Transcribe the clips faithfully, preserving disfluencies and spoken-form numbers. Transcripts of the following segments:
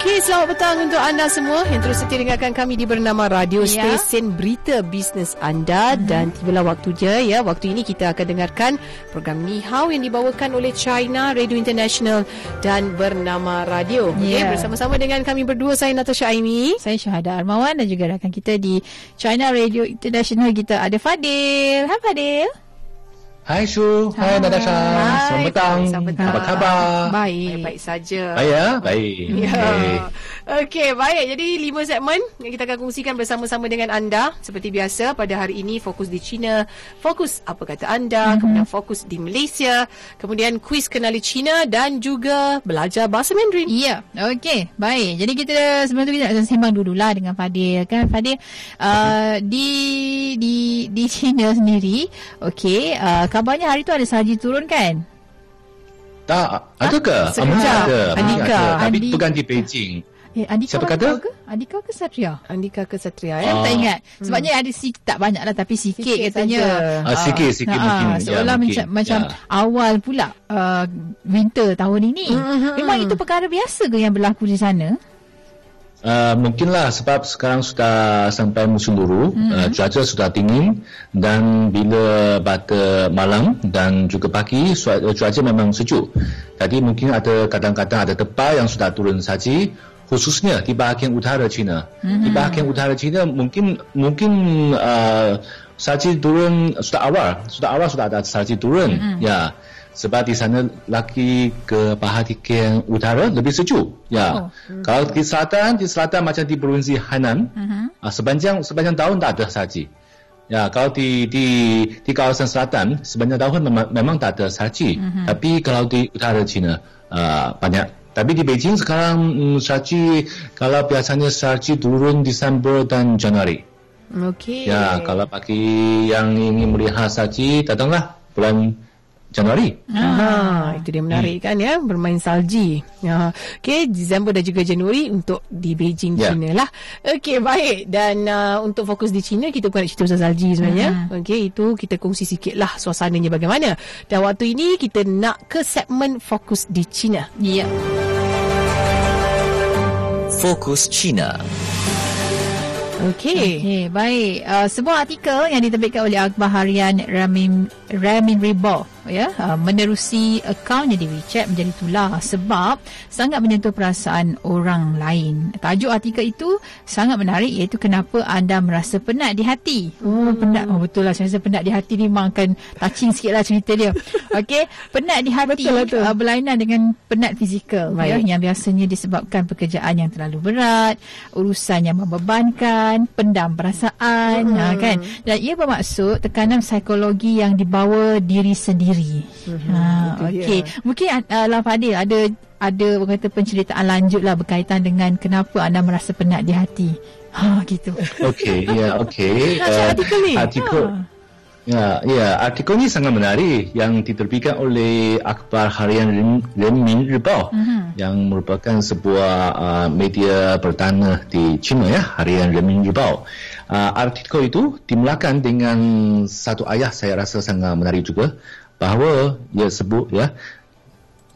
Okey, selamat petang untuk anda semua yang terus setia dengarkan kami di Bernama Radio, yeah. Stesen berita bisnes anda, mm-hmm. dan tibalah waktunya, ya. Waktu ini kita akan dengarkan program Ni Hao yang dibawakan oleh China Radio International dan Bernama Radio. Yeah. Okey, bersama-sama dengan kami berdua, saya Natasha Aimi, saya Shahada Armawan, dan juga rakan kita di China Radio International kita ada Fadil. Hai Fadil. Hai Shu, hai, hai Natasha, selamat petang. Apa khabar? Baik. Baik-baik saja. Baik ya? Baik. Ya. Okey, okay, baik. Jadi lima segmen yang kita akan kongsikan bersama-sama dengan anda. Seperti biasa pada hari ini, fokus di China, fokus apa kata anda, mm-hmm. kemudian fokus di Malaysia, kemudian kuis kenali China dan juga belajar bahasa Mandarin. Ya, yeah. Okey, baik. Jadi kita sebelum tu kita nak sembang dululah dengan Fadil. Kan Fadil, uh, di di di China sendiri, okey, uh, kabarnya hari tu ada salji turun kan? Tak. Adakah? Ah, Amna ada. Andika. Tapi berganti Beijing. Eh, Andika siapa kata? Ke? Andika ke Satria? Andika ke Satria. Saya ah. tak ingat. Sebabnya hmm. ada sikit, tak banyak lah. Tapi sikit, sikit katanya. Ah, sikit, sikit ah, mungkin. Seolah ya, macam, macam ya. awal pula uh, winter tahun ini. Mm-hmm. Memang itu perkara biasa ke yang berlaku di sana? Uh, mungkinlah sebab sekarang sudah sampai musim luruh, mm-hmm. uh, cuaca sudah dingin dan bila pada malam dan juga pagi cuaca memang sejuk. Jadi mungkin ada kadang-kadang ada tepa yang sudah turun salji, khususnya di bahagian utara China. Mm-hmm. Di bahagian utara China mungkin mungkin uh, salji turun sudah awal, sudah awal sudah ada salji turun. Mm-hmm. Ya. Sebab di sana lagi ke bahagian utara lebih sejuk, ya. Oh. Kalau di selatan, di selatan macam di provinsi Hainan, uh-huh. sepanjang sepanjang tahun tak ada salji. Ya, kalau di di di kawasan selatan sepanjang tahun memang, memang tak ada salji. Uh-huh. Tapi kalau di utara China uh, banyak. Tapi di Beijing sekarang um, salji, kalau biasanya salji turun Disember dan Januari. Okey. Ya, kalau bagi yang ingin melihat salji, datanglah bulan Januari. Ah, itu dia menarik hmm. kan, ya, bermain salji. Ya. Okey, Disember dan juga Januari untuk di Beijing, yeah. China lah. Okey, baik. Dan uh, untuk fokus di China, kita bukan nak cerita pasal salji sebenarnya. Hmm. Okey, itu kita kongsi sikit lah suasananya bagaimana. Dan waktu ini kita nak ke segmen fokus di China. Ya. Yeah. Fokus China. Okey. Okay, baik. Uh, sebuah artikel yang diterbitkan oleh akhbar harian Renmin Renmin Ribao, ya, uh, menerusi akaunnya di WeChat menjadi tular sebab sangat menyentuh perasaan orang lain. Tajuk artikel itu sangat menarik, iaitu kenapa anda merasa penat di hati. Oh, penat. Oh, betul lah. Saya rasa penat di hati ni memang akan touching sikit lah cerita dia. Okey. Penat di hati betul, uh, berlainan dengan penat fizikal, ya, yang biasanya disebabkan pekerjaan yang terlalu berat, urusan yang membebankan, pendam perasaan, mm-hmm. ha, kan. Dan ia bermaksud tekanan psikologi yang dibawa diri sendiri. Mm-hmm. Ha, okey. Mungkin uh, lah Fadil ada ada berkata penceritaan lanjut lah berkaitan dengan kenapa anda merasa penat di hati. Ha, gitu. Okey, ya, yeah, okey. uh, artikel ni. Artikel. Ha. Ya, ya, artikel ini sangat menarik yang diterbitkan oleh akhbar harian Renmin Ribao, uh-huh. yang merupakan sebuah uh, media bertanah di China, ya, harian Renmin Ribao. Uh, artikel itu dimulakan dengan satu ayat saya rasa sangat menarik juga, bahawa ia sebut, ya,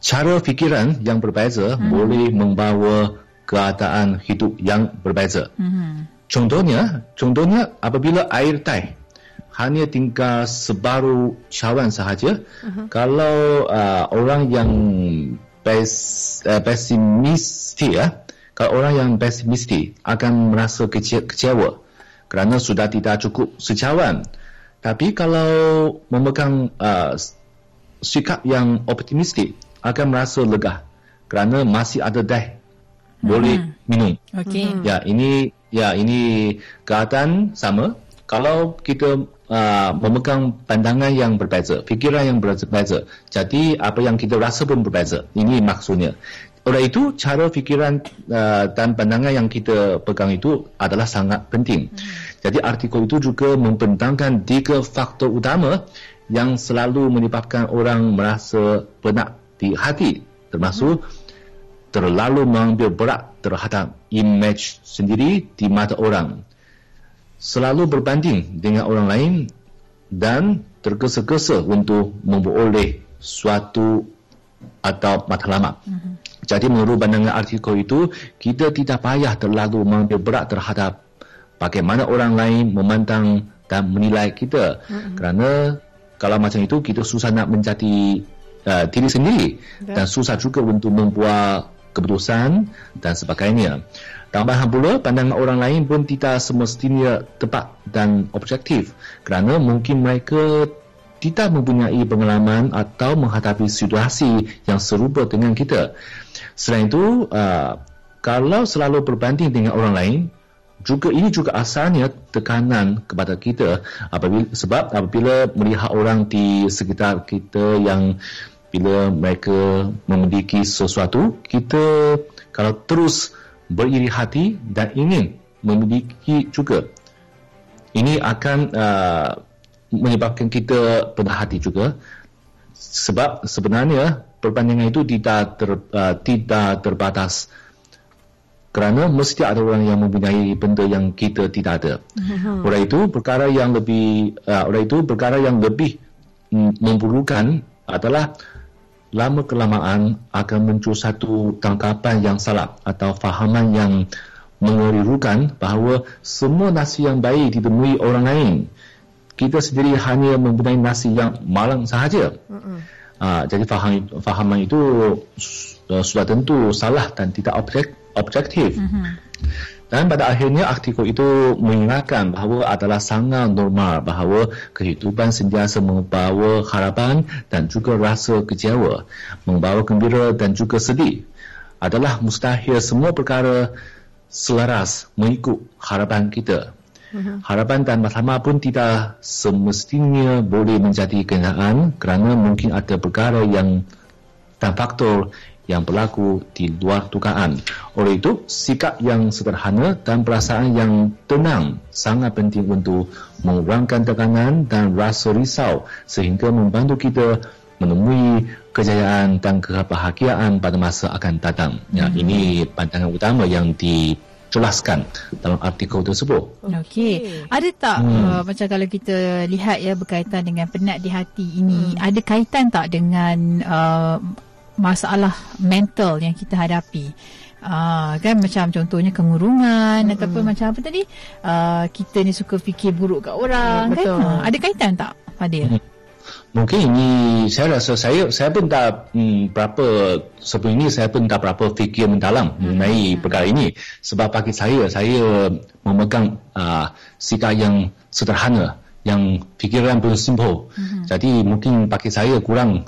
cara fikiran yang berbeza uh-huh. boleh membawa keadaan hidup yang berbeza. Uh-huh. Contohnya, contohnya apabila air tai hanya tinggal separuh cawan sahaja. Uh-huh. Kalau uh, orang yang pes, uh, pesimistik, ya, kalau orang yang pesimistik akan merasa kece- kecewa kerana sudah tidak cukup secawan. Tapi kalau memegang uh, sikap yang optimistik akan merasa lega kerana masih ada teh boleh uh-huh. minum. Okay. Ya, ini, ya, ini keadaan sama. Kalau kita uh, memegang pandangan yang berbeza, fikiran yang berbeza, jadi apa yang kita rasa pun berbeza. Ini maksudnya. Oleh itu, cara fikiran uh, dan pandangan yang kita pegang itu adalah sangat penting. Hmm. Jadi artikel itu juga membentangkan tiga faktor utama yang selalu menyebabkan orang merasa penak di hati, termasuk terlalu mengambil berat terhadap imej sendiri di mata orang, selalu berbanding dengan orang lain dan tergesa-gesa untuk memperoleh suatu atau matlamat. Uh-huh. Jadi menurut pandangan artikel itu, kita tidak payah terlalu mengambil berat terhadap bagaimana orang lain memandang dan menilai kita. Uh-huh. Kerana kalau macam itu, kita susah nak menjadi uh, diri sendiri. Betul. Dan susah juga untuk membuat keputusan dan sebagainya. Tambahan pula, pandangan orang lain pun tidak semestinya tepat dan objektif, kerana mungkin mereka tidak mempunyai pengalaman atau menghadapi situasi yang serupa dengan kita. Selain itu, uh, kalau selalu berbanding dengan orang lain, juga ini juga asalnya tekanan kepada kita, apabila, sebab apabila melihat orang di sekitar kita yang bila mereka memiliki sesuatu, kita kalau terus beriri hati dan ingin memiliki juga, ini akan uh, menyebabkan kita penuh hati juga, sebab sebenarnya perbandingan itu tidak ter, uh, tidak terbatas, kerana mesti ada orang yang mempunyai benda yang kita tidak ada. Uh-huh. Oleh itu perkara yang lebih uh, oleh itu perkara yang lebih mm, memperlukan adalah lama kelamaan akan muncul satu tangkapan yang salah atau fahaman yang mengelirukan bahawa semua nasi yang baik ditemui orang lain, kita sendiri hanya mempunyai nasi yang malang sahaja. Mm-hmm. Uh, jadi faham, fahaman itu uh, sudah tentu salah dan tidak objek, objektif. Mm-hmm. Dan pada akhirnya artikel itu mengingatkan bahawa adalah sangat normal bahawa kehidupan sentiasa membawa harapan dan juga rasa kecewa, membawa gembira dan juga sedih. Adalah mustahil semua perkara selaras mengikut harapan kita. Harapan dan matlamat pun tidak semestinya boleh menjadi kenyataan, kerana mungkin ada perkara yang dan faktor yang berlaku di luar dugaan. Oleh itu, sikap yang sederhana dan perasaan yang tenang sangat penting untuk mengurangkan tekanan dan rasa risau, sehingga membantu kita menemui kejayaan dan kebahagiaan pada masa akan datang. Ya, ini pandangan utama yang di jelaskan dalam artikel tersebut. Okey. Ada tak hmm. uh, macam kalau kita lihat ya berkaitan dengan penat di hati ini, hmm. ada kaitan tak dengan uh, masalah mental yang kita hadapi? Uh, kan macam contohnya kengurungan, hmm. ataupun macam apa tadi? Uh, kita ni suka fikir buruk kat orang, hmm, kan? Uh, ada kaitan tak, Fadil? Hmm. Mungkin ini saya rasa saya saya pun tak hmm, berapa sebelum ini saya pun tak berapa fikir mendalam mengenai perkara ini, sebab bagi saya saya memegang uh, sikap yang sederhana, yang fikiran pun simple. Uh-huh. Jadi mungkin bagi saya kurang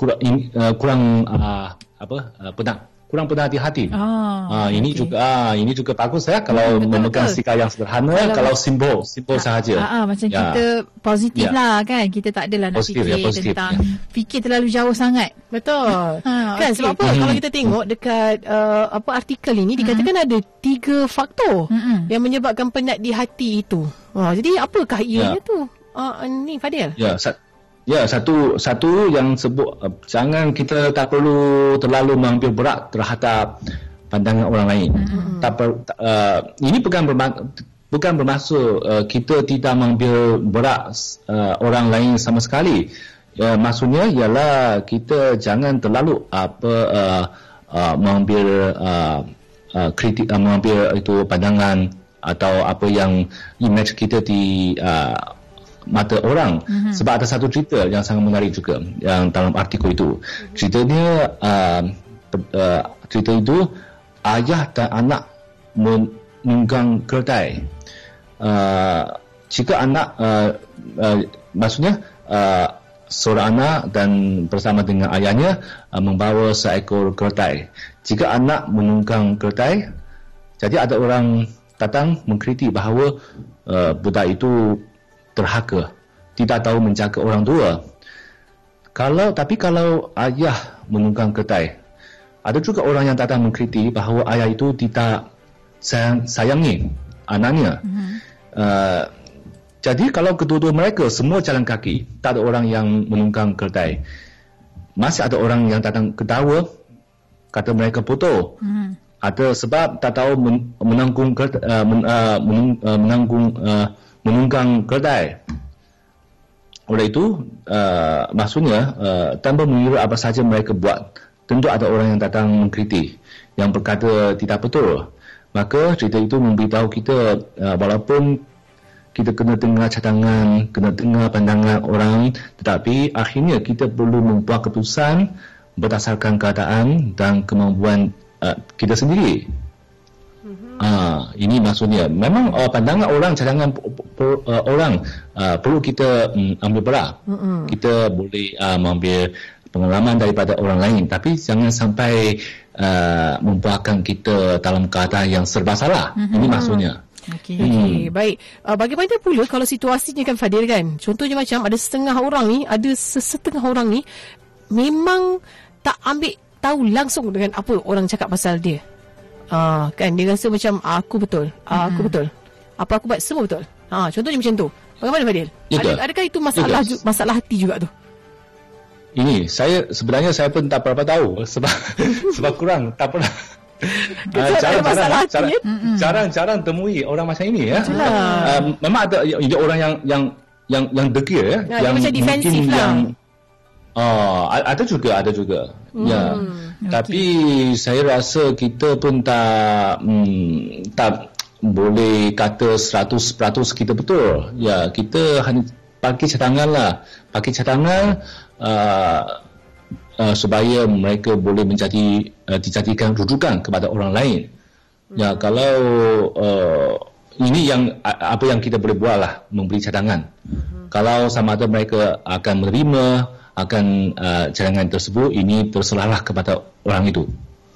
kurang uh, kurang uh, apa uh, penak kurang penuh di hati. Oh, uh, ini okay. juga uh, ini juga bagus ya kalau betul, memegang betul. sikap yang sederhana, kalau, kalau simbol simbol ha, sahaja. Ha, ha, macam ya. Kita positif ya. lah kan. Kita tak adalah nak positif, fikir ya, tentang ya. fikir terlalu jauh sangat. Betul. Ha, kan okay. sebab apa mm-hmm. kalau kita tengok dekat uh, apa artikel ini dikatakan mm-hmm. ada tiga faktor mm-hmm. yang menyebabkan penat di hati itu. Ha, jadi apakah ianya ya. tu? Uh, ni Fadil. Ya, sat- Ya, satu satu yang sebut, jangan kita tak perlu terlalu mengambil berat terhadap pandangan orang lain. Mm-hmm. Tak per, uh, ini bukan bermak, bukan bermaksud uh, kita tidak mengambil berat uh, orang lain sama sekali. Uh, maksudnya ialah kita jangan terlalu apa uh, uh, mengambil uh, uh, kritik uh, mengambil itu pandangan atau apa yang image kita di uh, mata orang. Uh-huh. Sebab ada satu cerita yang sangat menarik juga yang dalam artikel itu. Ceritanya uh, uh, cerita itu ayah dan anak menunggang keldai. Uh, jika anak uh, uh, maksudnya uh, seorang anak dan bersama dengan ayahnya uh, membawa seekor keldai. Jika anak menunggang keldai, jadi ada orang datang mengkritik bahawa uh, budak itu terhaka, tidak tahu menjaga orang tua. Kalau tapi kalau ayah menunggang keldai, ada juga orang yang datang mengkritik bahawa ayah itu tidak sayang, sayangi anaknya. Uh-huh. Uh, Jadi kalau kedua-dua mereka semua jalan kaki, tak ada orang yang menunggang keldai, masih ada orang yang datang ketawa, kata mereka foto. Hmm. Ada sebab tak tahu menanggung uh, men, uh, menung, uh, menanggung uh, menunggang keldai. Oleh itu, uh, maksudnya uh, tanpa mengira apa saja mereka buat, tentu ada orang yang datang mengkritik, yang berkata tidak betul. Maka cerita itu memberitahu kita, uh, walaupun kita kena dengar cadangan, kena dengar pandangan orang, tetapi akhirnya kita perlu membuat keputusan berdasarkan keadaan dan kemampuan uh, kita sendiri. Ah, ini maksudnya. Memang uh, pandangan orang, cadangan per, uh, orang uh, perlu kita um, ambil berat. Mm-hmm. Kita boleh uh, mengambil pengalaman daripada orang lain, tapi jangan sampai uh, membuatkan kita dalam keadaan yang serba salah. Mm-hmm. Ini maksudnya. Okey, hmm. okay. Baik. Uh, bagaimana pula kalau situasinya kan Fadil kan? Contohnya macam ada setengah orang ni, ada sesetengah orang ni memang tak ambil tahu langsung dengan apa orang cakap pasal dia. Ah, kan dia rasa macam ah, aku betul, ah, aku hmm. betul, apa aku buat semua betul. Ah, contohnya macam tu. Bagaimana Fadil? Ada, adakah itu masalah ju, masalah hati juga tu? Ini saya sebenarnya saya pun tak berapa tahu sebab sebab kurang tak pernah. Uh, jarang-jarang jarang, jarang, jarang temui orang macam ini ya. Uh, memang ada ada orang yang yang yang yang degil ya, nah, yang mungkin defensif lah. Yang oh, ada juga, ada juga. Hmm, ya. Okay. Tapi saya rasa kita pun tak hmm, tak boleh kata seratus peratus kita betul. Ya, kita hanya pakai cadanganlah. Pakai cadangan uh, uh, supaya mereka boleh menjadi uh, dijadikan rujukan kepada orang lain. Hmm. Ya, kalau uh, ini yang apa yang kita boleh buatlah, memberi cadangan. Hmm. Kalau sama ada mereka akan menerima akan uh, cadangan tersebut, ini terserahlah kepada orang itu.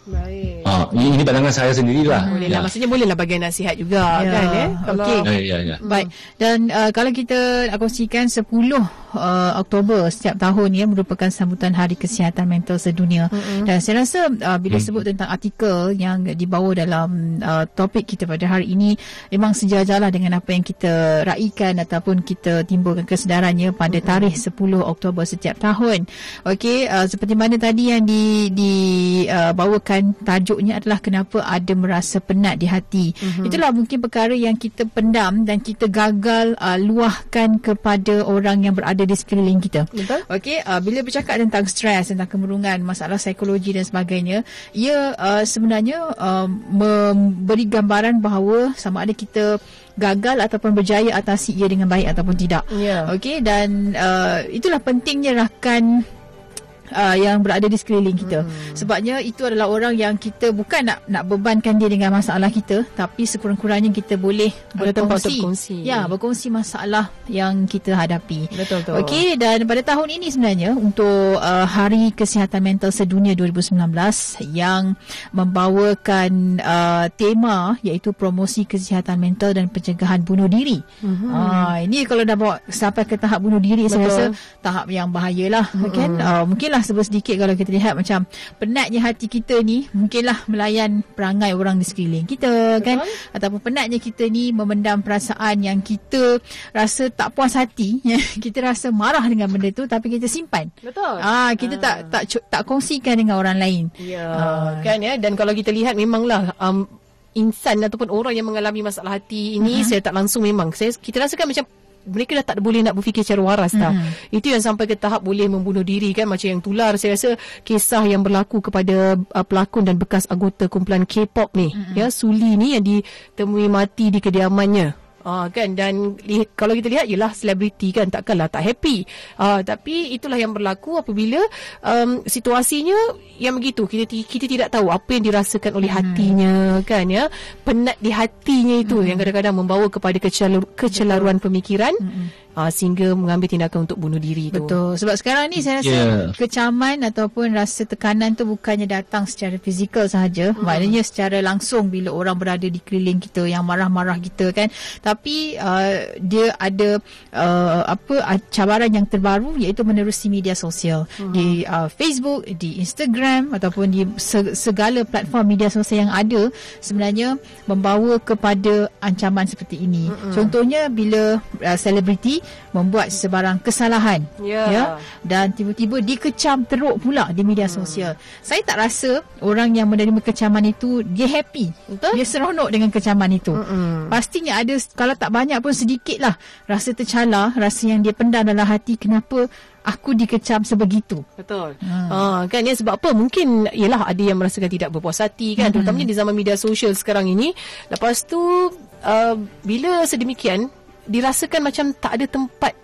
Baik. Uh, ini, ini pandangan saya sendirilah. Hmm, bolehlah. Ya. Maksudnya bolehlah bagi nasihat juga ya, kan ya. Kalau... Okey. Ya, ya, ya. Baik. Dan uh, kalau kita kongsikan sepuluh Oktober setiap tahun ya merupakan sambutan Hari Kesihatan Mental Sedunia. Mm-hmm. Dan saya rasa uh, bila mm. sebut tentang artikel yang dibawa dalam uh, topik kita pada hari ini memang sejajarlah dengan apa yang kita raikan ataupun kita timbulkan kesedarannya pada tarikh sepuluh Oktober setiap tahun. Okey, uh, seperti mana tadi yang di dibawakan uh, tajuknya adalah kenapa ada merasa penat di hati. Mm-hmm. Itulah mungkin perkara yang kita pendam dan kita gagal uh, luahkan kepada orang yang berada di sekeliling kita. Betul. Okey, uh, bila bercakap tentang stres, tentang kemurungan, masalah psikologi dan sebagainya, ia uh, sebenarnya uh, memberi gambaran bahawa sama ada kita gagal ataupun berjaya atasi ia dengan baik ataupun tidak. Yeah. Okey, dan uh, itulah pentingnya rakan Uh, yang berada di sekeliling kita. Hmm. Sebabnya itu adalah orang yang kita bukan nak nak bebankan dia dengan masalah kita, tapi sekurang-kurangnya kita boleh berkongsi. berkongsi. Ya, berkongsi masalah yang kita hadapi. Betul betul. Okey, dan pada tahun ini sebenarnya untuk uh, Hari Kesihatan Mental Sedunia dua ribu sembilan belas yang membawakan uh, tema iaitu promosi kesihatan mental dan pencegahan bunuh diri. Hmm. Uh, ini kalau dah bawa sampai ke tahap bunuh diri, betul, saya rasa tahap yang bahayalah. Hmm. Kan? Uh, mungkinlah sebab sedikit kalau kita lihat macam penatnya hati kita ni mungkinlah melayan perangai orang di sekeliling kita. Betul. Kan, ataupun penatnya kita ni memendam perasaan yang kita rasa tak puas hati, kita rasa marah dengan benda tu tapi kita simpan. Betul. Ah, kita ah. tak tak tak kongsikan dengan orang lain. Ya, ah. kan ya. Dan kalau kita lihat memanglah um, insan ataupun orang yang mengalami masalah hati ini, uh-huh. saya tak langsung memang saya kita rasakan macam mereka dah tak boleh nak berfikir secara waras dah. Mm. Itu yang sampai ke tahap boleh membunuh diri kan, macam yang tular. Saya rasa kisah yang berlaku kepada uh, pelakon dan bekas anggota kumpulan K-pop ni, mm-hmm. ya, Suli ni yang ditemui mati di kediamannya. Ah, kan, dan li- kalau kita lihat ialah selebriti kan, takkanlah tak happy. Ah, tapi itulah yang berlaku apabila um, situasinya yang begitu. Kita kita tidak tahu apa yang dirasakan oleh hatinya, hmm. kan ya. Penat di hatinya itu hmm. yang kadang-kadang membawa kepada kecelaruan, kecelaruan pemikiran. Hmm. uh, sehingga mengambil tindakan untuk bunuh diri tu. Betul. Sebab sekarang ni saya rasa yeah. kecaman ataupun rasa tekanan tu bukannya datang secara fizikal sahaja, hmm. maknanya secara langsung bila orang berada di keliling kita yang marah-marah kita kan. Tapi uh, dia ada uh, apa cabaran yang terbaru iaitu menerusi media sosial, hmm. di uh, Facebook, di Instagram ataupun di segala platform media sosial yang ada, sebenarnya membawa kepada ancaman seperti ini. Mm-mm. Contohnya bila selebriti uh, membuat sebarang kesalahan, yeah. ya, dan tiba-tiba dikecam teruk pula di media mm. sosial. Saya tak rasa orang yang menerima kecaman itu dia happy, betul? Dia seronok dengan kecaman itu. Mm-mm. Pastinya ada, kalau tak banyak pun sedikitlah rasa tercela, rasa yang dia pendam dalam hati, kenapa aku dikecam sebegitu. Betul. Hmm. Ah, kan ya, sebab apa? Mungkin ialah ada yang merasakan tidak berpuas hati kan, hmm. terutamanya di zaman media sosial sekarang ini. Lepas tu uh, bila sedemikian dirasakan macam tak ada tempat,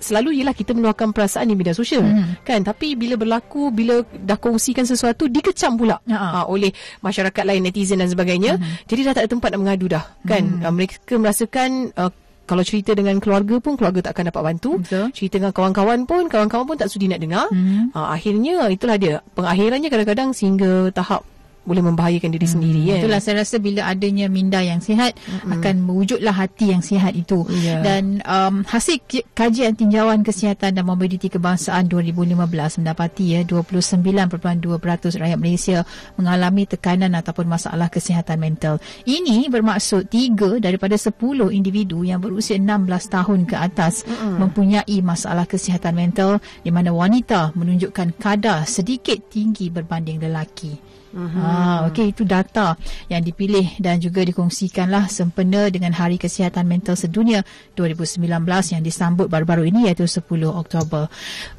selalu ialah kita meluahkan perasaan di media sosial, hmm. kan, tapi bila berlaku, bila dah kongsikan sesuatu dikecam pula uh-huh. uh, oleh masyarakat lain, netizen dan sebagainya, hmm. jadi dah tak ada tempat nak mengadu dah, kan. hmm. uh, mereka merasakan uh, kalau cerita dengan keluarga pun, keluarga tak akan dapat bantu. Betul. Cerita dengan kawan-kawan pun, kawan-kawan pun tak sudi nak dengar. Hmm. Ha, akhirnya, itulah dia. Pengakhirannya kadang-kadang sehingga tahap boleh membahayakan diri hmm. sendiri. Eh. Itulah, saya rasa bila adanya minda yang sihat, hmm. akan mewujudlah hati yang sihat itu. Yeah. Dan um, hasil kajian tinjauan kesihatan dan mobiliti kebangsaan dua ribu lima belas mendapati ya dua puluh sembilan perpuluhan dua peratus rakyat Malaysia mengalami tekanan ataupun masalah kesihatan mental. Ini bermaksud tiga daripada sepuluh individu yang berusia enam belas tahun ke atas hmm. mempunyai masalah kesihatan mental, di mana wanita menunjukkan kadar sedikit tinggi berbanding lelaki. Mm-hmm. Ah, okey, itu data yang dipilih dan juga dikongsikanlah sempena dengan Hari Kesihatan Mental Sedunia dua ribu sembilan belas yang disambut baru-baru ini iaitu sepuluh Oktober.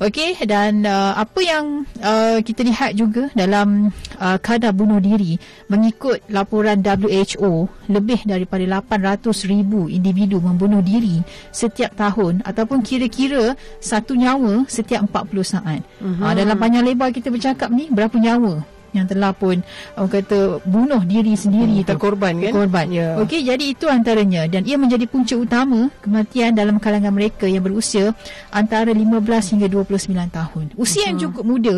Okey, dan uh, apa yang uh, kita lihat juga dalam uh, kadar bunuh diri, mengikut laporan W H O, lebih daripada lapan ratus ribu individu membunuh diri setiap tahun ataupun kira-kira satu nyawa setiap empat puluh saat. Mm-hmm. Ah, dalam panjang lebar kita bercakap ni berapa nyawa yang telah pun orang kata bunuh diri sendiri, terkorban kan, korban. Yeah. Okey, jadi itu antaranya, dan ia menjadi punca utama kematian dalam kalangan mereka yang berusia antara lima belas hingga dua puluh sembilan tahun. Usia uh-huh. yang cukup muda,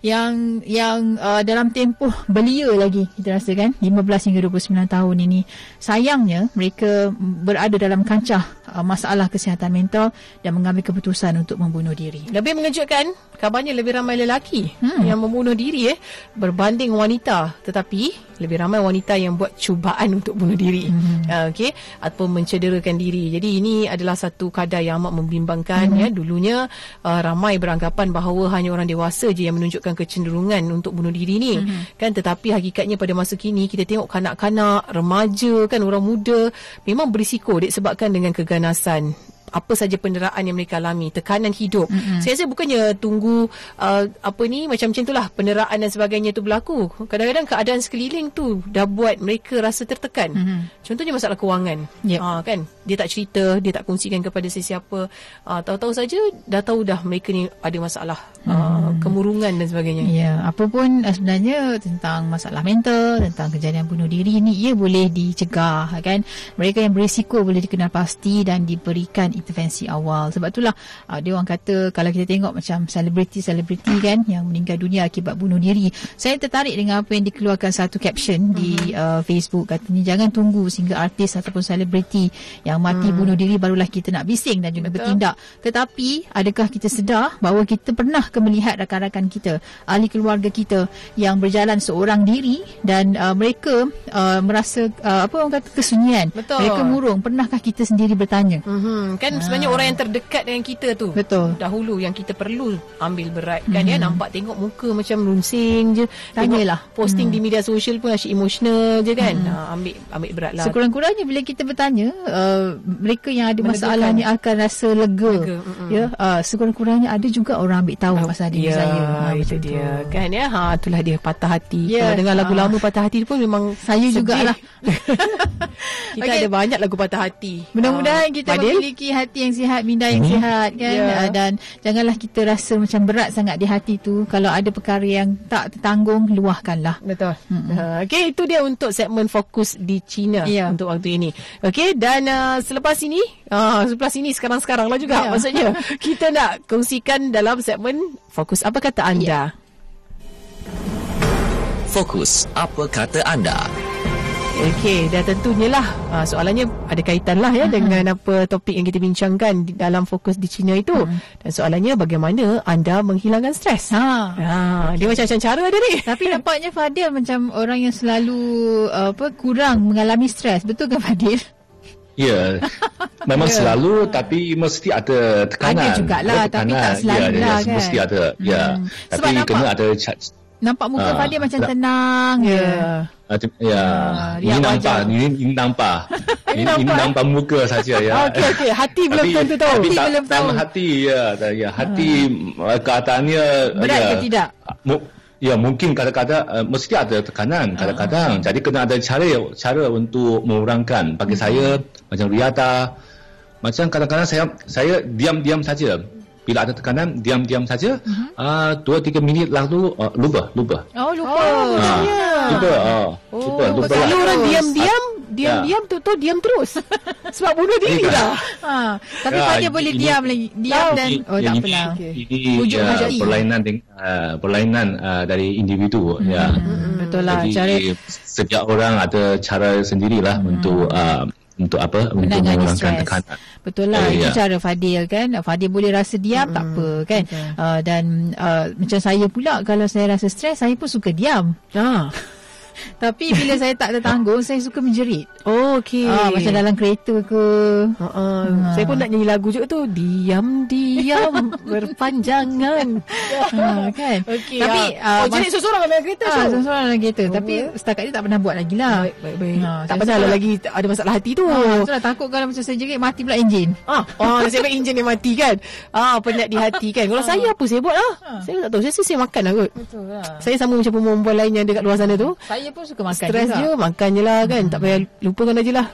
yang yang uh, dalam tempoh belia lagi kita rasa kan, lima belas hingga dua puluh sembilan tahun ini sayangnya mereka berada dalam kancah uh, masalah kesihatan mental dan mengambil keputusan untuk membunuh diri. Lebih mengejutkan, kabarnya lebih ramai lelaki hmm. yang membunuh diri eh berbanding wanita, tetapi lebih ramai wanita yang buat cubaan untuk bunuh diri, mm-hmm. okey, ataupun mencederakan diri. Jadi ini adalah satu kadar yang amat membimbangkan, mm-hmm. ya. Dulunya uh, ramai beranggapan bahawa hanya orang dewasa je yang menunjukkan kecenderungan untuk bunuh diri ni, mm-hmm. kan, tetapi hakikatnya pada masa kini kita tengok kanak-kanak, remaja, kan, orang muda memang berisiko disebabkan dengan keganasan, apa saja penderaan yang mereka alami, tekanan hidup. Mm-hmm. Saya rasa bukannya tunggu uh, apa ni macam macam itulah penderaan dan sebagainya tu berlaku. Kadang-kadang keadaan sekeliling tu dah buat mereka rasa tertekan. Mm-hmm. Contohnya masalah kewangan. Yep. Uh, kan, dia tak cerita, dia tak kongsikan kepada sesiapa. Uh, tahu-tahu saja dah tahu dah mereka ni ada masalah mm. uh, kemurungan dan sebagainya. Ya, yeah. Apapun sebenarnya tentang masalah mental, tentang kejadian bunuh diri ni, ia boleh dicegah kan. Mereka yang berisiko boleh dikenal pasti dan diberikan intervensi awal. Sebab itulah uh, dia orang kata, kalau kita tengok macam selebriti-selebriti kan yang meninggal dunia akibat bunuh diri, saya tertarik dengan apa yang dikeluarkan satu caption di uh, Facebook, katanya jangan tunggu sehingga artis ataupun selebriti yang mati hmm. bunuh diri barulah kita nak bising dan juga Betul. bertindak. Tetapi adakah kita sedar bahawa kita pernah ke melihat rakan-rakan kita, ahli keluarga kita yang berjalan seorang diri dan uh, mereka uh, merasa uh, apa orang kata kesunyian. Betul. Mereka murung. Pernahkah kita sendiri bertanya? Mhm. Kan sebenarnya ha. orang yang terdekat dengan kita tu Betul. dahulu yang kita perlu ambil berat kan, hmm. ya, nampak tengok muka macam runsing je, tanyalah, posting hmm. di media sosial pun asyik emosional je kan, hmm. ha, ambil ambil beratlah. Sekurang-kurangnya bila kita bertanya, uh, mereka yang ada masalah ni akan rasa lega, lega. Hmm. ya, uh, sekurang-kurangnya ada juga orang ambil tahu ha, pasal diri ya, saya ha, itu dia tu. Kan ya, ha, itulah dia patah hati. Yes. Kalau dengar lagu ha. lama patah hati pun memang saya sedih jugalah. Kita okay. ada banyak lagu patah hati. Mudah-mudahan ha. kita Padil? memiliki hati yang sihat, minda yang hmm. sihat kan, yeah. Dan janganlah kita rasa macam berat sangat di hati tu. Kalau ada perkara yang tak tertanggung, luahkanlah. Betul. Hmm. Okey, itu dia untuk segmen fokus di China, yeah, untuk waktu ini. Okey, dan uh, selepas ini uh, selepas ini sekarang-sekarang lah juga, yeah, maksudnya kita nak kongsikan dalam segmen fokus apa kata anda. Yeah. Fokus apa kata anda. Okey, dah tentunya lah soalannya ada kaitan lah ya, uh-huh, dengan apa topik yang kita bincangkan dalam fokus di China itu. Uh-huh. Dan soalannya bagaimana anda menghilangkan stres. Ha. Ha, dia macam-macam cara ada ni. Tapi nampaknya Fadil macam orang yang selalu apa kurang mengalami stres. Betul ke Fadil? Ya, yeah, memang yeah, selalu, tapi mesti ada tekanan. Ada jugalah, ada tekanan, tapi tak selalu yeah, lah kan. Mesti ada, ya. Yeah. Hmm. Tapi nampak, kena ada cat- nampak muka uh, Fadil macam tenang. Ya. Yeah. Ya. Yeah. Uh, ini, nampak, ini, ini nampak. Ini, nampak. Ini nampak muka saja ya. Okey okey, hati belum tentu tahu. Hati tak, belum tahu. Hati ya, ya hati uh. katanya berat ya, ke tidak? Mu- ya mungkin kadang-kadang uh, mesti ada tekanan kadang-kadang. Uh. Jadi kena ada cara cara untuk mengurangkan. Bagi hmm. saya macam riadah, macam kadang-kadang saya saya diam-diam saja. Bila ada tekanan, diam-diam saja. dua tiga minit lalu uh, lupa, lupa. Oh, lupa. Oh, ha, ya. Lupa. Oh, oh, lupa, lupa. Kalau orang diam-diam, diam-diam tu tu diam terus. Sebab bunuh diri dah. Ha, tapi ya, Fadil boleh ini, diam lagi. Diam dan ini, oh tak ini, apalah. Okey. Wujud ya, hati. Perlainan uh, perlainan uh, dari individu hmm. ya. Hmm. Betul lah. Cara setiap orang ada cara sendirilah hmm. untuk uh, untuk apa? Untuk mengurangkan tekanan. Betul lah, oh, itu yeah, cara Fadil kan. Fadil boleh rasa diam, mm-hmm, tak apa kan, okay. uh, Dan uh, macam saya pula, kalau saya rasa stres, saya pun suka diam. Haa ah. Tapi bila saya tak tertanggung, saya suka menjerit. Oh, okey. Ah, macam dalam kereta ke. Uh-uh. Ha. Saya pun nak nyanyi lagu juga tu. Diam-diam berpanjangan. Ha, kan? Okay, tapi, ah. Oh, mas- jenis seseorang dalam kereta tu. Ah, seseorang dalam kereta. Oh. Tapi setakat ni tak pernah buat lagi lah. Baik, baik, baik. Ha, tak pernah lah lagi ada masalah hati tu. Ha, so dah takut kalau macam saya jerit, mati pula enjin. Ah, oh, nasib baik enjin dia mati kan. Ah, penat di hati kan. Kalau saya apa saya buat lah. Ha. Saya tak tahu. Saya saya makan lah kot. Betul lah. Saya sama macam perempuan lain yang dekat luar sana tu. Saya pun suka makan. Stres je, makan je lah kan. Hmm. Tak payah, lupakan aje lah.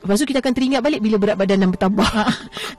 Lepas tu kita akan teringat balik bila berat badan dan bertambah.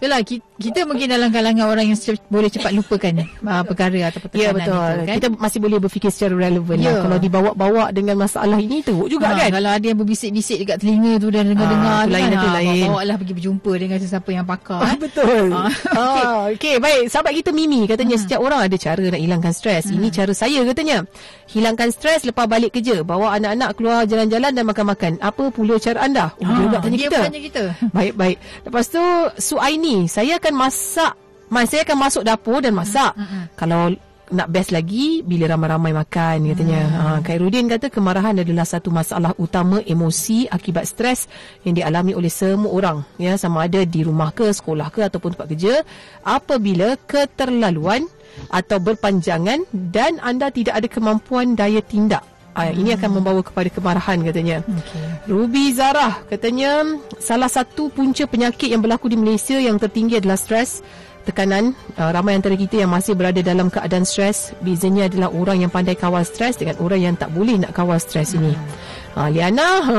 Yalah, kita, kita mungkin dalam kalangan orang yang cep- boleh cepat lupakan uh, perkara atau tekanan. Ya, betul. Itu, kan? Kita masih boleh berfikir secara relevan. Ya. Lah. Kalau dibawa-bawa dengan masalah ini teruk juga ha, kan. Kalau ada yang berbisik-bisik dekat telinga tu dan dengar-dengar ha, tu lain kan. Lah, ha, bawalah pergi berjumpa dengan sesiapa yang pakar. Ha, betul. Ha. Okey, okay, baik. Sahabat kita Mimi katanya hmm. setiap orang ada cara nak hilangkan stres. Hmm. Ini cara saya katanya. Hilangkan stres lepas balik kerja. Bawa anak-anak keluar jalan-jalan dan makan-makan. Apa pula cara anda? Ha. Dia nak tanya kita. Kita. Baik, baik. Lepas tu Suaini, saya akan masak, saya akan masuk dapur dan masak. Mm-hmm. Kalau nak best lagi bila ramai-ramai makan katanya. Mm. Ha, Khairuddin kata kemarahan adalah satu masalah utama emosi akibat stres yang dialami oleh semua orang. Ya, sama ada di rumah ke, sekolah ke ataupun tempat kerja, apabila keterlaluan atau berpanjangan dan anda tidak ada kemampuan daya tindak. Ah, ini akan membawa kepada kemarahan katanya. Okay. Ruby Zarah katanya salah satu punca penyakit yang berlaku di Malaysia yang tertinggi adalah stres, tekanan. Uh, ramai antara kita yang masih berada dalam keadaan stres. Bezanya adalah orang yang pandai kawal stres dengan orang yang tak boleh nak kawal stres ini. Ha, Liana, ha,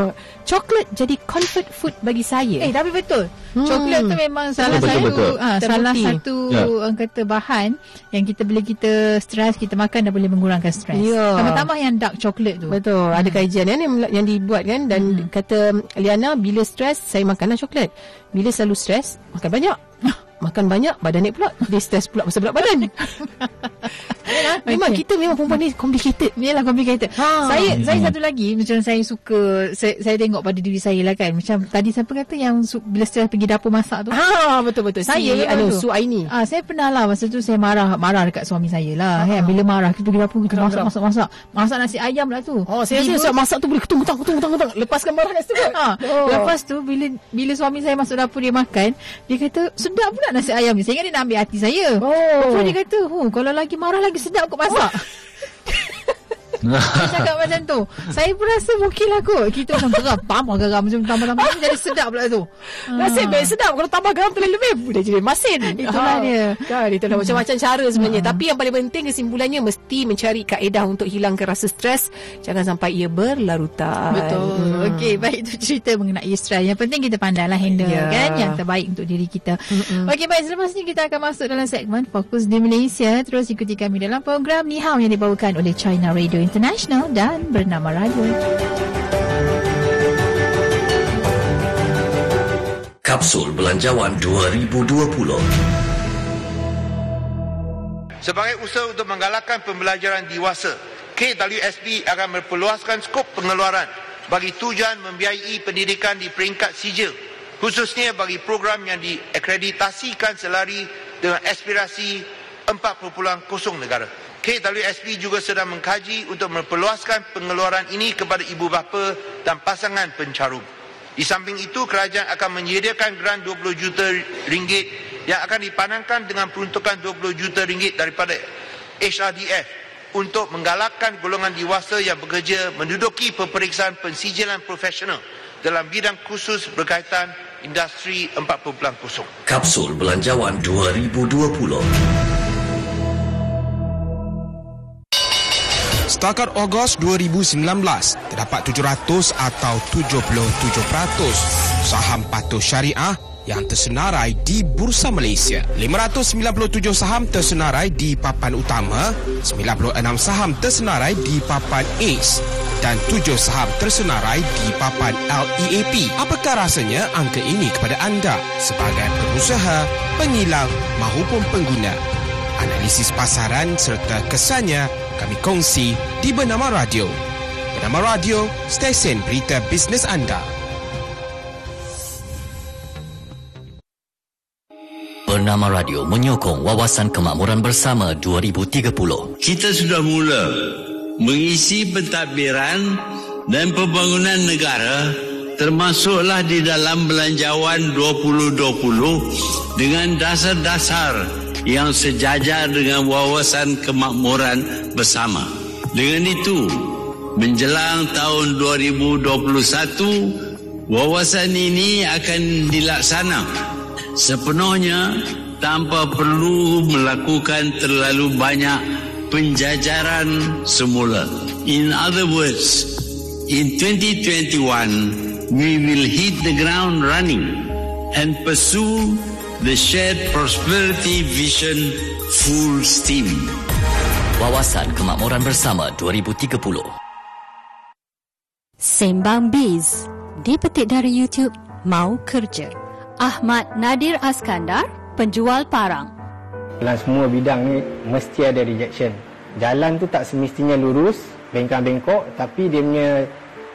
coklat jadi comfort food bagi saya. Eh, tapi betul. Hmm. Coklat tu memang salah betul, satu ha, salah satu ya, orang kata bahan yang kita bila kita stres kita makan dah boleh mengurangkan stres. Ya. Tambah-tambah yang dark coklat tu. Betul. Hmm. Ada kajian kan, yang, yang dibuat kan dan hmm. kata Liana bila stres saya makanlah coklat. Bila selalu stres makan banyak. Makan banyak, badan naik pula. Dia stres pula pasal berat badan. Memang okay, kita memang perempuan ni complicated. Yalah, complicated. Ha. Saya saya satu lagi, macam saya suka, saya, saya tengok pada diri saya lah kan. Macam tadi siapa kata yang su, bila stres pergi dapur masak tu. Ha, betul-betul. Saya, anu, Suaini. Ah, saya pernah lah, masa tu saya marah marah dekat suami saya lah. Ha. Kan? Bila marah, kita pergi dapur, kita masak-masak-masak. Masak nasi ayam lah tu. Oh, saya rasa masak tu boleh ketung-ketung-ketung-ketung. Lepaskan marah kat situ kot. Ha. Oh. Lepas tu, bila bila suami saya masuk dapur dia makan, dia kata, sedap pula nasi ayam ni. Saya ingat dia nak ambil hati saya. Oh. Lepas tu dia kata, oh, kalau lagi marah lagi sedap kot masak. Oh. Dia cakap macam tu. Saya pun rasa okey lah kot. Kita orang geram, tambah geram macam tambah-tambah. Jadi sedap pula tu. Nasib baik sedap. Kalau tambah geram terlebih boleh jadi masin. Itulah ha. dia kan, itulah hmm. macam-macam cara sebenarnya. Ha. Tapi yang paling penting kesimpulannya, mesti mencari kaedah untuk hilangkan rasa stres. Jangan sampai ia berlarutan. Betul. Hmm. Okey, baik, itu cerita mengenai stres. Yang penting kita pandailah handle yeah. kan yang terbaik untuk diri kita. Hmm. Okey, baik, selepas ni kita akan masuk dalam segmen Fokus di Malaysia. Terus ikuti kami dalam program Ni Hao yang dibawakan oleh China Radio International dan Bernama Radio. Kapsul Belanjawan dua ribu dua puluh. Sebagai usaha untuk menggalakkan pembelajaran dewasa, K W S B akan memperluaskan skop pengeluaran bagi tujuan membiayai pendidikan di peringkat sijil, khususnya bagi program yang diakreditasikan selari dengan aspirasi empat perpuluhan kosong negara. K W S P juga sedang mengkaji untuk memperluaskan pengeluaran ini kepada ibu bapa dan pasangan pencarum. Di samping itu, kerajaan akan menyediakan geran dua puluh juta ringgit yang akan dipanangkan dengan peruntukan dua puluh juta ringgit daripada H R D F untuk menggalakkan golongan dewasa yang bekerja menduduki peperiksaan pensijilan profesional dalam bidang khusus berkaitan industri empat perpuluhan kosong. Kapsul Belanjawan dua ribu dua puluh. Setakat Ogos dua ribu sembilan belas, terdapat tujuh ratus atau tujuh puluh tujuh peratus saham patuh syariah yang tersenarai di Bursa Malaysia. lima ratus sembilan puluh tujuh saham tersenarai di papan utama, sembilan puluh enam saham tersenarai di papan A C E dan tujuh saham tersenarai di papan L E A P. Apakah rasanya angka ini kepada anda sebagai pengusaha, pengilang maupun pengguna? Analisis pasaran serta kesannya kami kongsi di Bernama Radio. Bernama Radio, stesen berita bisnes anda. Bernama Radio menyokong Wawasan Kemakmuran Bersama dua ribu tiga puluh. Kita sudah mula mengisi pentadbiran dan pembangunan negara, termasuklah di dalam Belanjawan dua ribu dua puluh dengan dasar-dasar yang sejajar dengan wawasan kemakmuran bersama. Dengan itu, menjelang tahun dua ribu dua puluh satu, wawasan ini akan dilaksana sepenuhnya tanpa perlu melakukan terlalu banyak penjajaran semula. In other words, in twenty twenty-one, we will hit the ground running and pursue the shared prosperity vision full steam. Wawasan Kemakmuran Bersama dua ribu tiga puluh. Sembang Biz, dipetik dari YouTube Mau Kerja. Ahmad Nadir Askandar, penjual parang. Dalam semua bidang ni mesti ada rejection. Jalan tu tak semestinya lurus, bengkak-bengkok, tapi dia punya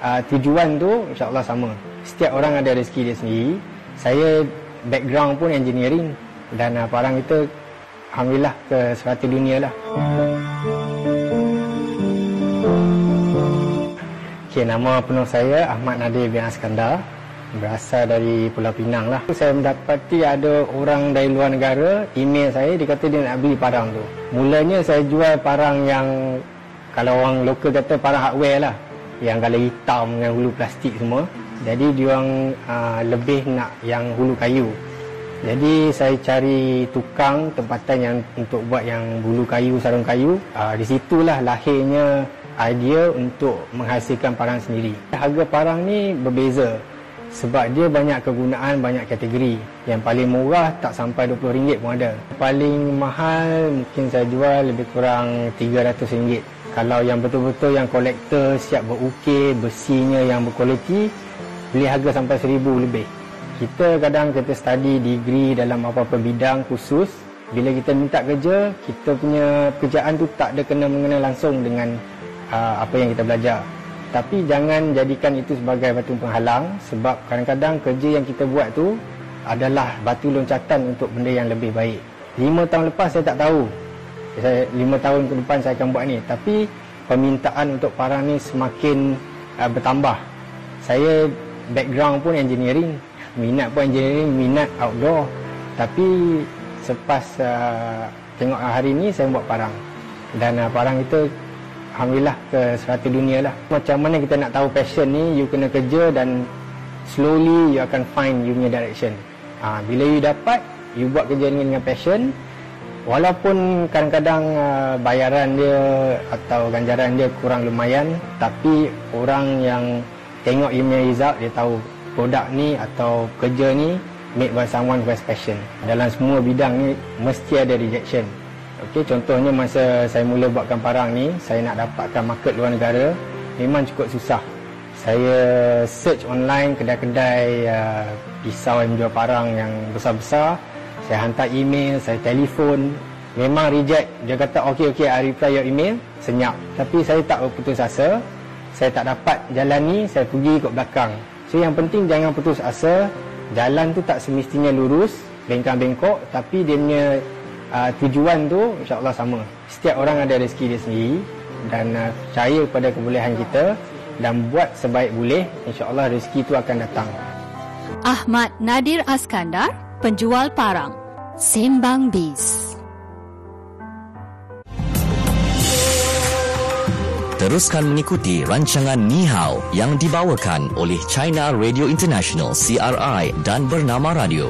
uh, tujuan tu insya-Allah sama. Setiap orang ada rezeki dia sendiri. Saya background pun engineering dan uh, parang kita alhamdulillah ke serata dunia lah. Okay, nama penuh saya Ahmad Nadir bin Askandar, berasal dari Pulau Pinang lah. Saya mendapati ada orang dari luar negara email saya, dia kata dia nak beli parang tu. Mulanya saya jual parang yang kalau orang lokal kata parang hardware lah, yang kalau hitam dengan hulu plastik semua. Jadi diorang uh, lebih nak yang hulu kayu. Jadi saya cari tukang tempatan yang untuk buat yang hulu kayu, sarung kayu. uh, Di situlah lahirnya idea untuk menghasilkan parang sendiri. Harga parang ni berbeza sebab dia banyak kegunaan, banyak kategori. Yang paling murah tak sampai dua puluh ringgit pun ada. Paling mahal mungkin saya jual lebih kurang tiga ratus ringgit. Kalau yang betul-betul yang kolektor siap berukir, besinya yang berkualiti, beli harga sampai seribu lebih. Kita kadang kita study degree dalam apa-apa bidang khusus. Bila kita minta kerja, kita punya pekerjaan tu tak ada kena-mengena langsung dengan uh, apa yang kita belajar. Tapi jangan jadikan itu sebagai batu penghalang, sebab kadang-kadang kerja yang kita buat tu adalah batu loncatan untuk benda yang lebih baik. Lima tahun lepas saya tak tahu, saya, lima tahun ke depan saya akan buat ni. Tapi permintaan untuk parang ni semakin uh, bertambah. Saya background pun engineering, minat pun engineering, minat outdoor. Tapi selepas uh, tengok hari ni saya buat parang. Dan uh, parang kita Alhamdulillah ke serata dunia lah. Macam mana kita nak tahu passion ni, you kena kerja dan slowly you akan find you punya direction. Ha, bila you dapat, you buat kerja ni dengan passion, walaupun kadang-kadang uh, bayaran dia atau ganjaran dia kurang lumayan, tapi orang yang tengok you punya result, dia tahu produk ni atau kerja ni made by someone who has passion. Dalam semua bidang ni mesti ada rejection. Okey, contohnya masa saya mula buatkan parang ni, saya nak dapatkan market luar negara memang cukup susah. Saya search online kedai-kedai uh, pisau yang jual parang yang besar-besar. Saya hantar email, saya telefon, memang reject. Dia kata okey okey, I reply your email, senyap. Tapi saya tak berputus asa. Saya tak dapat jalan ni, saya pergi ikut belakang. So yang penting jangan putus asa. Jalan tu tak semestinya lurus, bengkang-bengkok, tapi dia punya Uh, tujuan tu insyaAllah sama. Setiap orang ada rezeki dia sendiri, dan uh, percaya kepada kebolehan kita dan buat sebaik boleh, insyaAllah rezeki tu akan datang. Ahmad Nadir Askandar, penjual parang. Sembang Biz. Teruskan mengikuti rancangan Ni Hao yang dibawakan oleh China Radio International C R I dan Bernama Radio.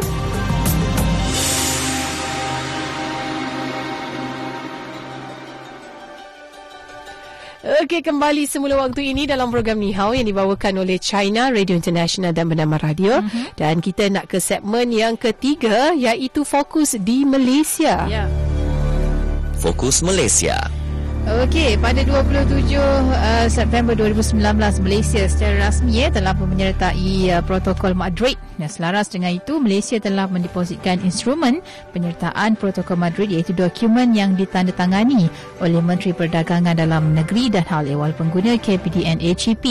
Okey, kembali semula waktu ini dalam program Ni Hao yang dibawakan oleh China Radio International dan Bernama Radio. Mm-hmm. Dan kita nak ke segmen yang ketiga, iaitu Fokus di Malaysia. Yeah. Fokus Malaysia. Okey, pada dua puluh tujuh uh, September dua ribu sembilan belas, Malaysia secara rasmi ya, telah menyertai uh, Protokol Madrid. Dan selaras dengan itu, Malaysia telah mendepositkan instrumen penyertaan Protokol Madrid, iaitu dokumen yang ditandatangani oleh Menteri Perdagangan Dalam Negeri dan Hal Ehwal Pengguna K P D N H E P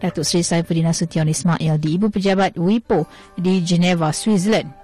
Datuk Seri Saifuddin Nasution Ismail di Ibu Pejabat WIPO di Geneva, Switzerland.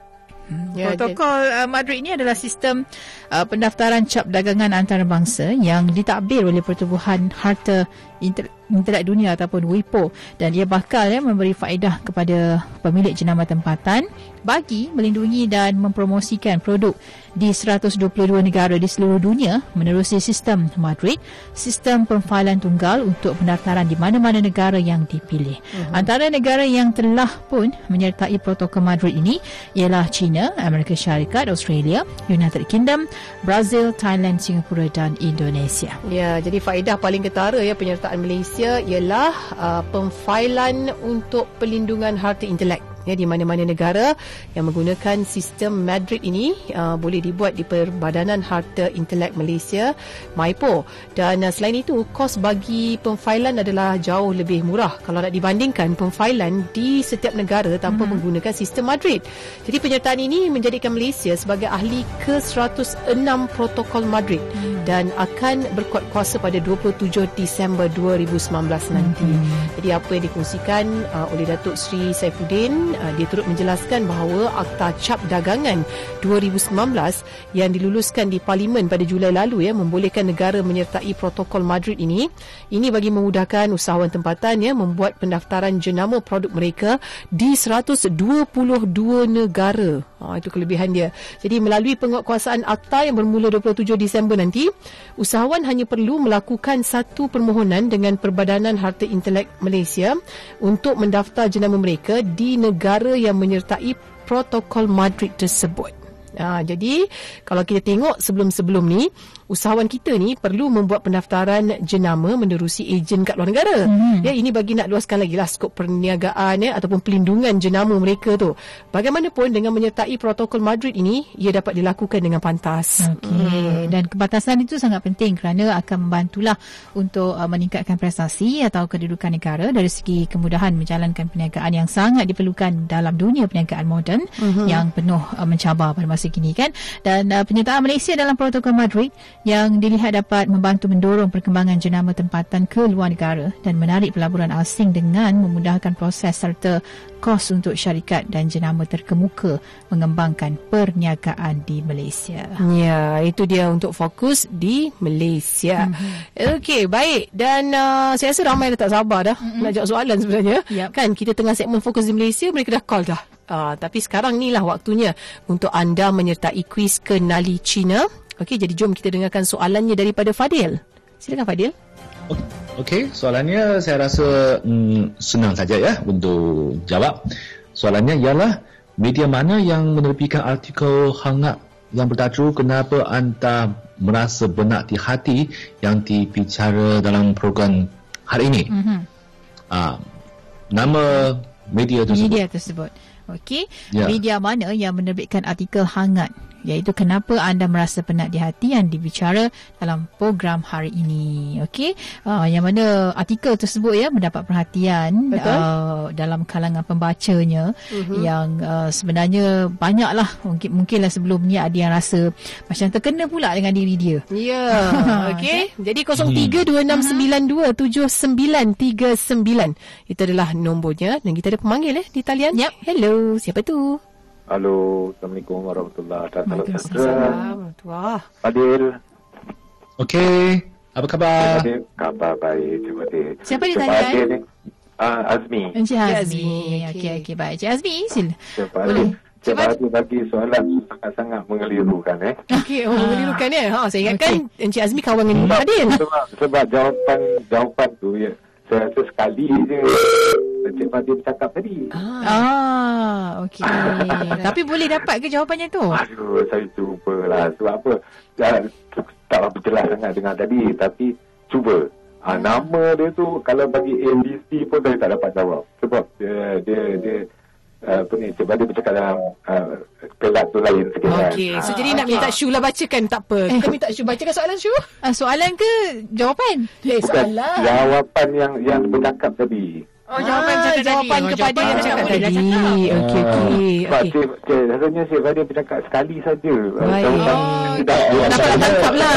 Ya, Protokol uh, Madrid ini adalah sistem uh, pendaftaran cap dagangan antarabangsa yang ditadbir oleh Perbadanan Harta Intellect Malaysia Dunia ataupun WIPO, dan ia bakal ya, memberi faedah kepada pemilik jenama tempatan bagi melindungi dan mempromosikan produk di seratus dua puluh dua negara di seluruh dunia menerusi sistem Madrid, sistem perfalan tunggal untuk pendaftaran di mana-mana negara yang dipilih. Uh-huh. Antara negara yang telah pun menyertai Protokol Madrid ini ialah China, Amerika Syarikat, Australia, United Kingdom, Brazil, Thailand, Singapura dan Indonesia. Ya, jadi faedah paling ketara ya penyertaan Malaysia ialah uh, pemfailan untuk pelindungan harta intelek ya, di mana-mana negara yang menggunakan sistem Madrid ini uh, boleh dibuat di Perbadanan Harta Intellect Malaysia Maipo, dan uh, selain itu kos bagi pemfailan adalah jauh lebih murah kalau nak dibandingkan pemfailan di setiap negara tanpa hmm. menggunakan sistem Madrid. Jadi penyertaan ini menjadikan Malaysia sebagai ahli ke seratus enam Protokol Madrid hmm. dan akan berkuat kuasa pada dua puluh tujuh Disember dua ribu sembilan belas nanti. Hmm. Jadi apa yang dikongsikan uh, oleh Datuk Seri Saifuddin, uh, dia turut menjelaskan bahawa Akta Cap Dagangan dua ribu sembilan belas yang diluluskan di Parlimen pada Julai lalu ya, membolehkan negara menyertai Protokol Madrid ini. Ini bagi memudahkan usahawan tempatan ya, membuat pendaftaran jenama produk mereka di seratus dua puluh dua negara. Ha, itu kelebihan dia. Jadi melalui penguatkuasaan akta yang bermula dua puluh tujuh Disember nanti, usahawan hanya perlu melakukan satu permohonan dengan Perbadanan Harta Intelek Malaysia untuk mendaftar jenama mereka di negara yang menyertai Protokol Madrid tersebut. Ha, jadi kalau kita tengok sebelum-sebelum ni, usahawan kita ni perlu membuat pendaftaran jenama menerusi ejen kat luar negara. Hmm. Ya, ini bagi nak luaskan lagi lah skop perniagaan ya, ataupun pelindungan jenama mereka tu. Bagaimanapun dengan menyertai Protokol Madrid ini, ia dapat dilakukan dengan pantas. Okey, hmm. dan kepatasan itu sangat penting kerana akan membantulah untuk uh, meningkatkan prestasi atau kedudukan negara dari segi kemudahan menjalankan perniagaan yang sangat diperlukan dalam dunia perniagaan moden hmm. yang penuh uh, mencabar pada masa kini kan. Dan uh, penyertaan Malaysia dalam Protokol Madrid yang dilihat dapat membantu mendorong perkembangan jenama tempatan ke luar negara dan menarik pelaburan asing dengan memudahkan proses serta kos untuk syarikat dan jenama terkemuka mengembangkan perniagaan di Malaysia. Ya, itu dia untuk Fokus di Malaysia. Mm-hmm. Okey, baik. Dan uh, saya rasa ramai dah tak sabar dah mm-hmm. nak jawab soalan sebenarnya. Yep. Kan, kita tengah segmen Fokus di Malaysia, mereka dah call dah. Uh, tapi sekarang ni lah waktunya untuk anda menyertai kuis Kenali Cina. Okey, jadi jom kita dengarkan soalannya daripada Fadil. Silakan Fadil. Okey, soalannya saya rasa hmm, senang saja ya untuk jawab. Soalannya ialah media mana yang menerbitkan artikel hangat yang bertajuk kenapa anda merasa benar di hati yang dibicara dalam program hari ini. Mm-hmm. Ah, nama media tersebut. Media tersebut. Okey, yeah. Media mana yang menerbitkan artikel hangat iaitu kenapa anda merasa penat di hati yang dibicara dalam program hari ini. Okey, uh, yang mana artikel tersebut ya mendapat perhatian uh, dalam kalangan pembacanya, uh-huh. yang uh, sebenarnya banyaklah mungkin mungkinlah sebelumnya ada yang rasa macam terkena pula dengan diri dia. Ya, yeah. Okey. Jadi kosong tiga dua enam sembilan dua tujuh sembilan tiga sembilan itu adalah nombornya, dan kita ada pemanggil eh di talian. Yep. Hello, siapa tu? Halo, Assalamualaikum warahmatullahi wabarakatuh. Fadil. Okey, apa khabar? Fadil, khabar baik. Terima kasih. Siapa di talian? Ah, Azmi. Encik Azmi. Okey, okey, baik. Encik Azmi, sila. Boleh. Sebab itu bagi soalan sangat-sangat mengelirukan eh. Okey, oh, ah. mengelirukan eh. Ha, saya ingatkan okay. Encik Azmi kawan dengan Fadil. Sebab, sebab jawapan jawapan tu ya. Saya rasa sekali je Encik Fadil bercakap tadi. Ah, ah okey. Tapi boleh dapat ke jawapannya tu? Aduh, saya cuba lah. Sebab apa? Taklah berjelas sangat dengan tadi. Tapi cuba. Ha, nama dia tu kalau bagi A B C pun saya tak dapat jawab. Sebab dia... dia, dia apa ni, sebab dia bercakap dalam uh, pelak tu lain sikit. Okey, so ha, jadi nak minta Syu lah bacakan, tak apa. Kita eh. minta Syu bacakan soalan Syu. Uh, soalan ke jawapan? Eh, soalan. Bukan, jawapan yang yang bercakap tadi. Oh, jawapan ah, cakap jawapan tadi. Kepada ah, yang cakap tadi. Okey, okey. Okay. Sebab okay. okay. rasanya Syu dia bercakap sekali saja. Kenapa tak tangkap lah?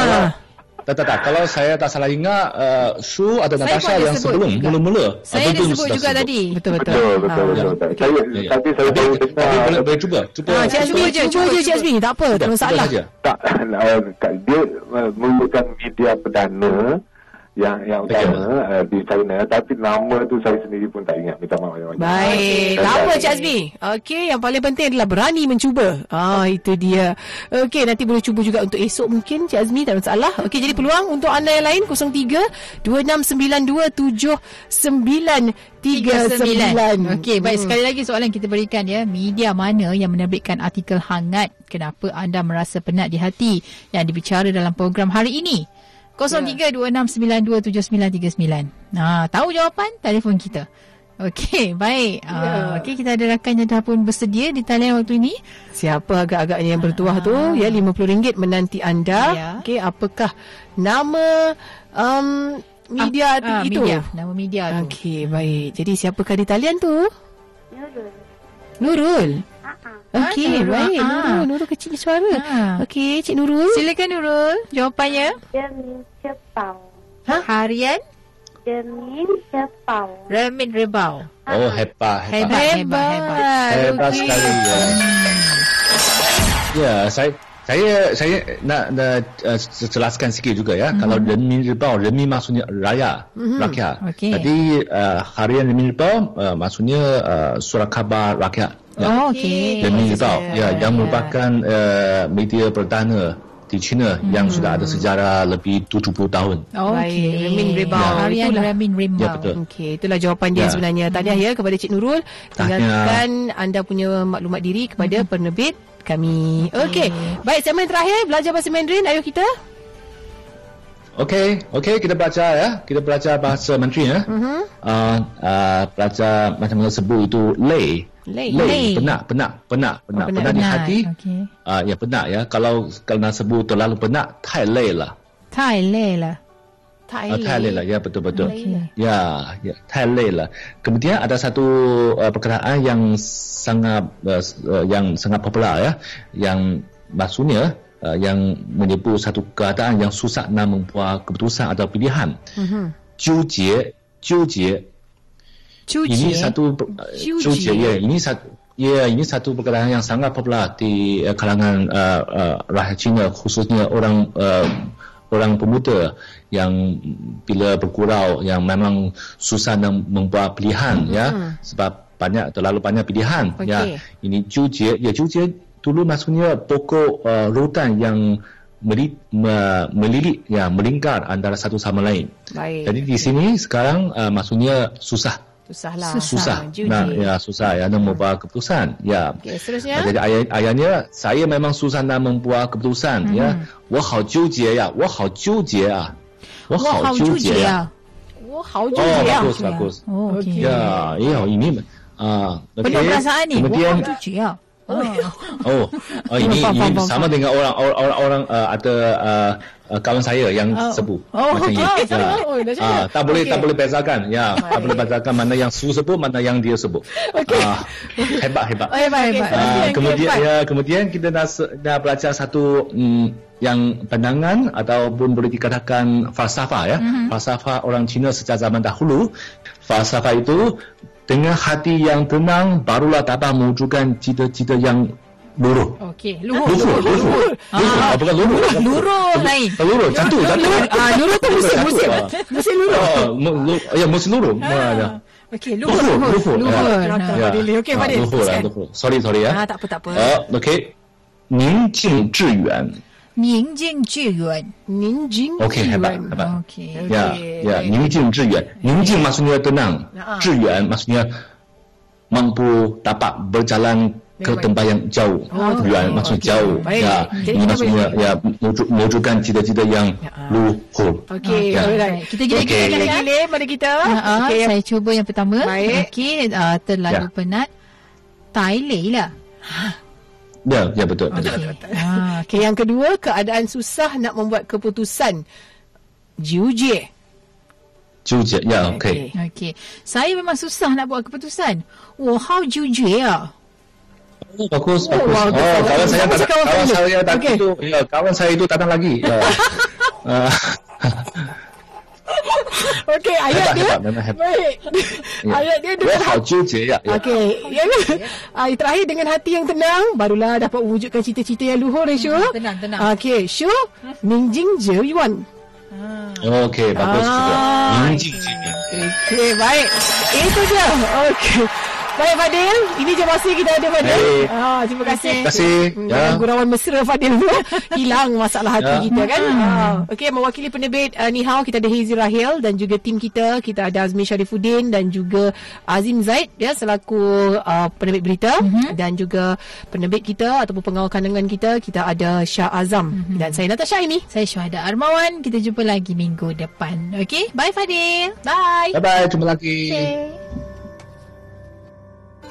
Tak, tak, tak. Kalau saya tak salah ingat, uh, Syu atau Natasha yang sebelum, juga. mula-mula. Saya dia sebut juga sebut. tadi. Betul-betul. Betul-betul. Ha. betul, betul, betul. Ya. Saya, ya, ya. Tapi saya boleh dengar. Boleh, boleh cuba. Cuba ha, Cik Azmi je. Cuba je Cik Azmi. Tak apa. Tak masalah. Tak. Dia merupakan media perdana yang yang utama uh, di China. Tapi nama tu saya sendiri pun tak ingat. Minta maaf. Banyak. Baik. Tak apa Cik Azmi. Okey. Yang paling penting adalah berani mencuba. Ah, itu dia. Okey. Nanti boleh cuba juga untuk esok mungkin Cik Azmi. Tak masalah. Okey. Jadi peluang untuk anda yang lain. kosong tiga dua enam sembilan dua tujuh sembilan tiga sembilan. Okey. Baik. Hmm. Sekali lagi soalan kita berikan ya. Media mana yang menerbitkan artikel hangat kenapa anda merasa penat di hati yang dibicara dalam program hari ini? kosong tiga dua enam sembilan dua tujuh sembilan tiga sembilan. Nah, tahu jawapan telefon kita. Okey, baik. Yeah. Uh, Okey, kita ada rakan yang dah pun bersedia di talian waktu ini. Siapa agak-agaknya yang bertuah ah. tu? Ya, lima puluh ringgit menanti anda. Yeah. Okey, apakah nama um, media ah, itu? Ah, media. Nama media tu. Okey, baik. Jadi siapakah di talian tu? Nurul. Nurul. Okey, ha, baik. Ha. Nurul, Nurul kecil suara. Ha. Okey, Cik Nurul. Silakan Nurul. Jawapannya? Renmin Ribao. Ha? Harian? Renmin Ribao. Renmin Ribao. Ha. Oh, hebat. Hebat. Hebat. Hebat, hebat sekali. Ya, ya saya... Saya saya nak, nak uh, jelaskan sikit juga ya. Mm-hmm. Kalau Renmin Ribao, Renmin maksudnya raya, mm-hmm. rakyat. Okay. Jadi uh, Harian Renmin Ribao uh, maksudnya uh, surat khabar rakyat. Ya. Oh, okey. Renmin Ribao ya, yeah. yang merupakan uh, media perdana di China hmm. yang sudah ada sejarah lebih tujuh puluh tahun. Oh, okay. Renmin Ribao. Ya. Harian Renmin Ribao. Ya, betul. Okey, itulah jawapan dia ya. sebenarnya. Tahniah ya kepada Cik Nurul. Tinggalkan anda punya maklumat diri kepada hmm. penerbit kami. Okey. Okay. Baik, segmen terakhir belajar bahasa Mandarin. Ayo kita. Okey, okey kita belajar ya. Kita belajar bahasa Mandarin ya. Uh-huh. Uh, uh, belajar macam mana sebut itu lei. Lei. Penat, penat, penat, penat, oh, penat di hati. Okay. Uh, ya penat ya. Kalau kena sebut terlalu penat, tai lei lah. Tai lei lah. Tai lei. Uh, tai lei lah. Ya betul betul. Okay. Ya, ya tai lei lah. Kemudian ada satu uh, perkataan yang sangat uh, yang sangat popular ya, yang maksudnya uh, yang menyebut satu keadaan yang susah nak membuat keputusan atau pilihan. Uh-huh. Jujie, jujie. Ini satu jujie ya, ini satu ya, ini satu perkataan yang sangat popular di uh, kalangan uh, uh, rakyat China, khususnya orang uh, orang pemuda yang bila bergurau yang memang susah nak membuat pilihan uh-huh. ya, sebab banyak terlalu banyak pilihan. Okay. Ya, ini jujie, ya jujie dulu maksudnya pokok uh, rotan yang meli, me, melilit, ya, melingkar antara satu sama lain. Baik. Jadi di sini sekarang uh, maksudnya susah. Susahlah. Susah. Nah, ya, susah ya nak membuat keputusan. Ya. Okay, seterusnya. Jadi ayat, ayatnya saya memang susah nak membuat keputusan. Hmm. Ya. 我好纠结 ya. 我好纠结 ah. 我好纠结 ah. 我好纠结 ah. Bagus, bagus. Oh, okay. Ya, ya, ini ah. Uh, okay. Penuh perasaan ni. 我好纠结 ah. Oh, oh ini, ini sama dengan orang orang orang uh, ada uh, kawan saya yang oh. sebu oh, macam oh, ini. Ya. Oh, ah, tak boleh okay. tak boleh bezakan. Ya, tak boleh bezakan mana yang su sebu, mana yang dia sebu. Okay. Ah, hebat hebat. Oh, hebat hebat. Okay, ah, kemudian hebat. Ya, kemudian kita dah, dah belajar satu um, yang pandangan ataupun boleh dikatakan falsafah ya. Mm-hmm. Falsafah orang Cina sejak zaman dahulu. Falsafah itu dengan hati yang tenang barulah dapat mewujudkan cita-cita yang luruh. Okey, luruh. Luruh, luruh. Ah, bukan luruh. Luruh lain. Luruh, satu, satu. Ah, luruh tu musim-musim. Musim luruh. Oh, ya musim luruh. Mana? Okey, luruh. Luruh. Luruh. Okey, mari. Sorry, sorry ya. Ah, tak apa, tak apa. Okey. 宁静致远. 宁静致远. 宁静致远. Okey, hebat, hebat. Okey. Ya, ya, 宁静致远. 宁静 maksudnya tenang. 致远 maksudnya mampu dapat berjalan ke tempat yang jauh, oh, yuan okay, maksud okay. jauh. Baik. Ya, jadi ini maksudnya boleh... ya mewujudkan cita-cita yang ya. Luhur. Okey, ya. Alright. Kita gila-gila pada kita. Ha-ha, okay. Saya cuba yang pertama. Okey, uh, terlalu ya. penat. Taileh lah. Ya, ya betul. Okay. betul. betul. Ah, okay. Yang kedua, keadaan susah nak membuat keputusan. Jiujie. Jiujie, ya okey. Okey. Saya memang susah nak buat keputusan. Wo hao jiujie ah. Oh, bagus, oh, bagus. Wow, oh, kawan, kawan saya, kawan, kawan, kawan saya datang okay. itu, ya, kawan saya itu datang lagi. uh, Okey, ayat hebat, dia. Hebat, hebat. Baik. Yeah. Ayat dia dengan hati. Ya. Okey. Ya. Ayat terakhir dengan hati yang tenang barulah dapat wujudkan cita-cita yang luhur, eh, Syuh. Hmm, tenang, tenang. Okey, Syuh. Mingjing Jeyuan. Okey, bagus ah. juga. Mingjing Jeyuan. Okey, baik. Itu je. Okey. Baik Fadil, ini je masa kita ada Fadil. Ah, terima kasih. Terima kasih. Ya. Gurauan mesra Fadil tu hilang masalah hati ya. Kita kan. Hmm. Ah. Okey, mewakili penerbit uh, Nihao kita ada Hezi Rahil dan juga tim kita, kita ada Azmi Sharifudin dan juga Azim Zaid ya selaku uh, penerbit berita mm-hmm. dan juga penerbit kita ataupun pengawal kandungan kita, kita ada Shah Azam mm-hmm. dan saya Natasha Aimi. Saya Syuhada Armawan. Kita jumpa lagi minggu depan. Okey, bye Fadil. Bye. Bye bye, jumpa lagi. Okay.